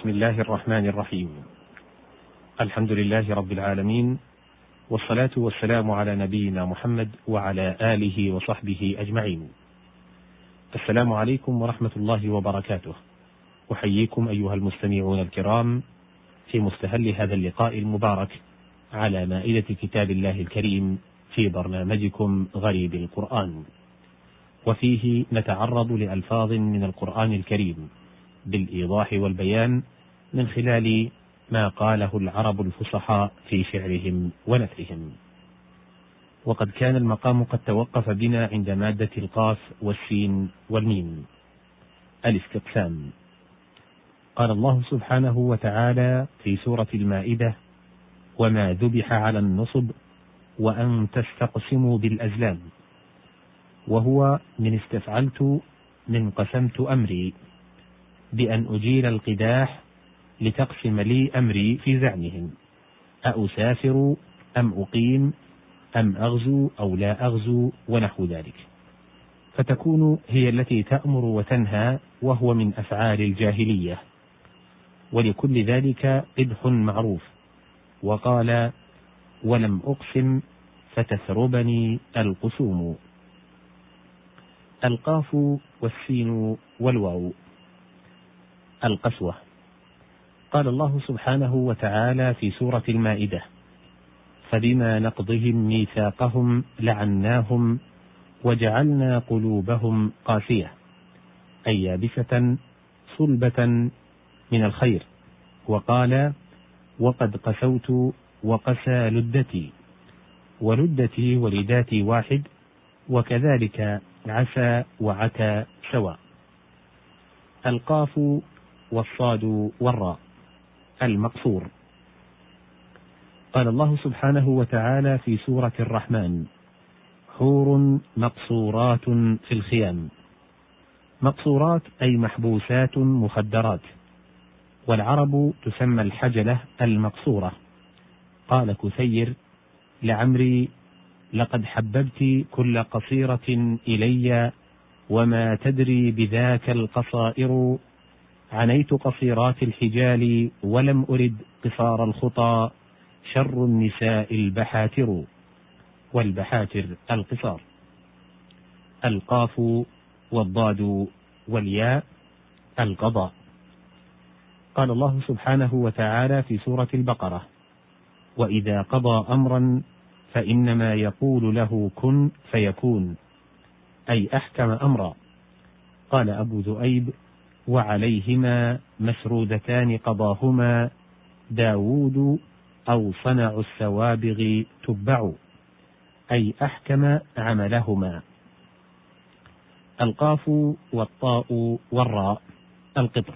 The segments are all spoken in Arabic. بسم الله الرحمن الرحيم. الحمد لله رب العالمين، والصلاة والسلام على نبينا محمد وعلى آله وصحبه أجمعين. السلام عليكم ورحمة الله وبركاته. أحييكم أيها المستمعون الكرام في مستهل هذا اللقاء المبارك على مائدة كتاب الله الكريم في برنامجكم غريب القرآن، وفيه نتعرض لألفاظ من القرآن الكريم بالإيضاح والبيان من خلال ما قاله العرب الفصحاء في شعرهم ونثرهم. وقد كان المقام قد توقف بنا عند مادة القاف والسين والميم. الاستقسام. قال الله سبحانه وتعالى في سورة المائدة: وما ذبح على النصب وأن تستقسموا بالأزلام، وهو من استفعلت من قسمت أمري بأن أجيل القداح لتقسم لي أمري في زعمهم، أأسافر أم أقيم أم أغزو أو لا أغزو ونحو ذلك، فتكون هي التي تأمر وتنهى، وهو من أفعال الجاهلية، ولكل ذلك قدح معروف. وقال: ولم أقسم فتثربني القسوم. القاف والسين والواو. القسوة. قال الله سبحانه وتعالى في سورة المائدة: فبما نقضهم ميثاقهم لعناهم وجعلنا قلوبهم قاسية، أي يابسة صلبة من الخير. وقال: وقد قسوت وقسى لدتي، ولدتي ولداتي واحد، وكذلك عسى وعتى سواء. القاف والصاد والراء. المقصور. قال الله سبحانه وتعالى في سورة الرحمن: حور مقصورات في الخيام. مقصورات أي محبوسات مخدرات، والعرب تسمى الحجلة المقصورة. قال كثير: لعمري لقد حببت كل قصيرة إلي، وما تدري بذاك القصائر، عنيت قصيرات الحجال ولم أرد قصار الخطى، شر النساء البحاتر. والبحاتر القصار. القاف والضاد والياء. القضاء. قال الله سبحانه وتعالى في سورة البقرة: وإذا قضى أمرا فإنما يقول له كن فيكون، أي أحكم أمرا. قال أبو ذؤيب: وعليهما مسرودتان قضاهما، داود أو صنع السوابغ تبع، أي أحكم عملهما. القاف والطاء والراء. القطر.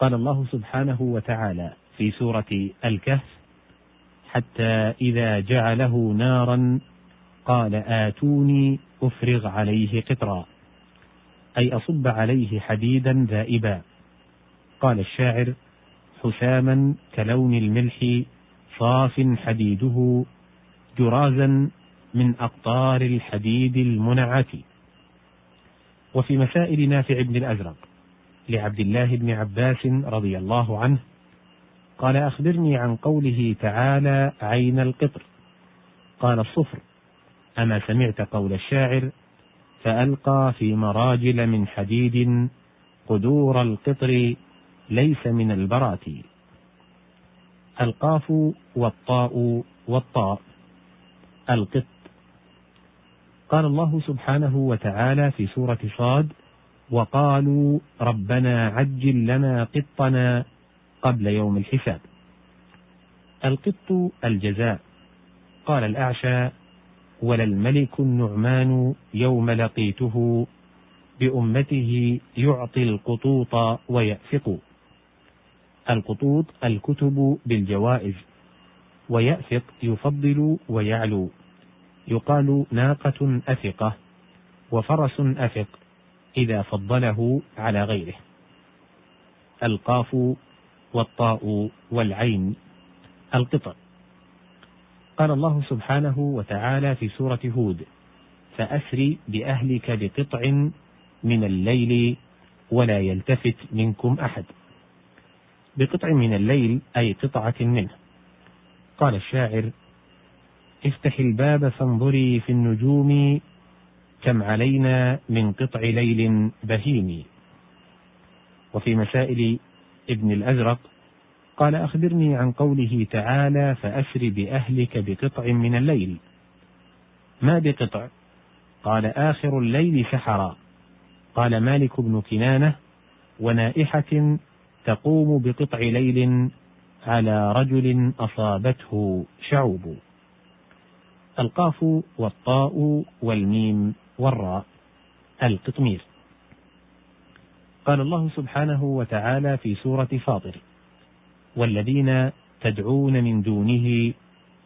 قال الله سبحانه وتعالى في سورة الكهف: حتى إذا جعله نارا قال آتوني أفرغ عليه قطرا، أي أصب عليه حديدا ذائبا. قال الشاعر: حساما كلون الملح صاف حديده، جرازا من أقطار الحديد المنعة. وفي مسائل نافع بن الأزرق لعبد الله بن عباس رضي الله عنه قال: أخبرني عن قوله تعالى عين القطر. قال الصفر: أما سمعت قول الشاعر: فألقى في مراجل من حديد قدور القطر ليس من البرات. القاف والطاء والطاء. القط. قال الله سبحانه وتعالى في سورة صاد: وقالوا ربنا عجل لنا قطنا قبل يوم الحساب. القط الجزاء. قال الأعشى: ولا الملك النعمان يوم لقيته بأمته يعطي القطوط ويأفق. القطوط الكتب بالجوائز، ويأفق يفضل ويعلو. يقال ناقة أفقة وفرس أفق إذا فضله على غيره. القاف والطاء والعين. القطع. قال الله سبحانه وتعالى في سورة هود: فأسر بأهلك بقطع من الليل ولا يلتفت منكم أحد. بقطع من الليل أي قطعة منه. قال الشاعر: افتحي الباب فانظري في النجوم كم علينا من قطع ليل بهيم. وفي مسائل ابن الأزرق قال: أخبرني عن قوله تعالى: فأسر بأهلك بقطع من الليل. ما بقطع؟ قال: آخر الليل سحرا. قال مالك بن كنانة: ونائحة تقوم بقطع ليل على رجل أصابته شعوب. القاف والطاء والميم والراء القطمير. قال الله سبحانه وتعالى في سورة فاطر: والذين تدعون من دونه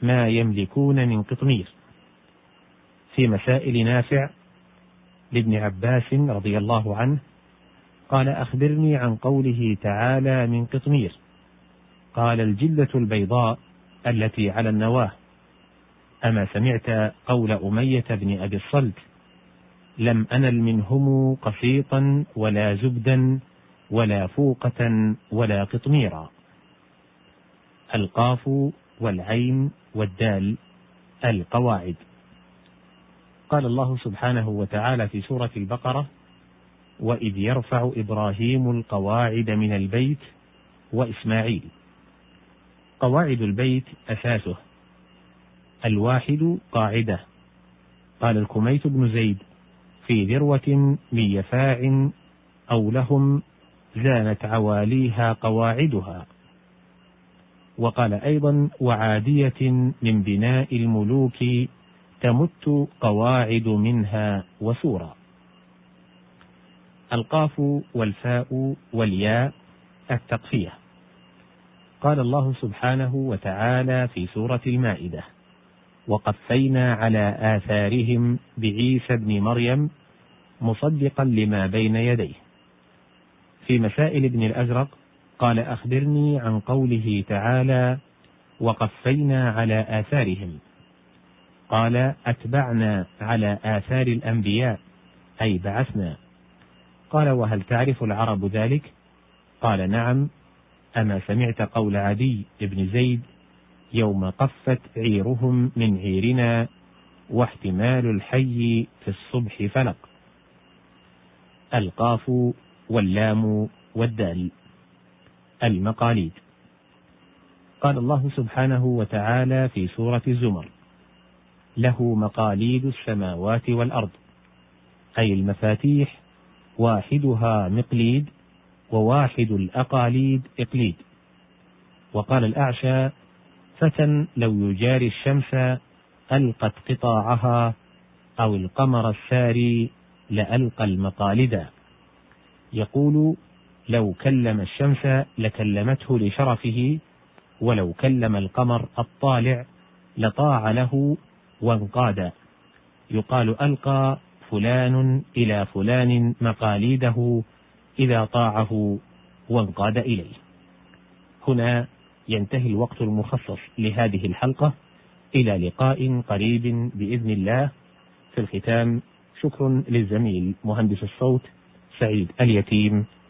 ما يملكون من قطمير. في مسائل نافع لابن عباس رضي الله عنه قال: أخبرني عن قوله تعالى: من قطمير. قال: الجلة البيضاء التي على النواه. أما سمعت قول أمية بن أبي الصلت: لم أنل منهم قسيطا ولا زبدا ولا فوقة ولا قطميرا. القاف والعين والدال القواعد. قال الله سبحانه وتعالى في سورة البقرة: وإذ يرفع إبراهيم القواعد من البيت وإسماعيل. قواعد البيت أساسه، الواحد قاعدة. قال الكميت بن زيد: في ذروة من يفاع أو لهم زانت عواليها قواعدها. وقال أيضا: وعادية من بناء الملوك تمت قواعد منها وسورا. القاف والفاء والياء التقفية. قال الله سبحانه وتعالى في سورة المائدة: وقفينا على آثارهم بعيسى بن مريم مصدقا لما بين يديه. في مسائل ابن الأزرق قال: أخبرني عن قوله تعالى: وقفينا على آثارهم. قال: أتبعنا على آثار الأنبياء أي بعثنا. قال: وهل تعرف العرب ذلك؟ قال: نعم. أما سمعت قول عدي بن زيد: يوم قفت عيرهم من عيرنا واحتمال الحي في الصبح فلق. القاف واللام والدال المقاليد. قال الله سبحانه وتعالى في سورة الزمر: له مقاليد السماوات والأرض، أي المفاتيح، واحدها مقليد وواحد الأقاليد إقليد. وقال الأعشى: فتى لو يجاري الشمس ألقت قطاعها أو القمر الساري لألقى المقالدا. يقول: لو كلم الشمس لكلمته لشرفه، ولو كلم القمر الطالع لطاع له وانقادا. يقال: ألقى فلان إلى فلان مقاليده إذا طاعه وانقاد إليه. هنا ينتهي الوقت المخصص لهذه الحلقة، إلى لقاء قريب بإذن الله. في الختام شكر للزميل مهندس الصوت سعيد اليتيم،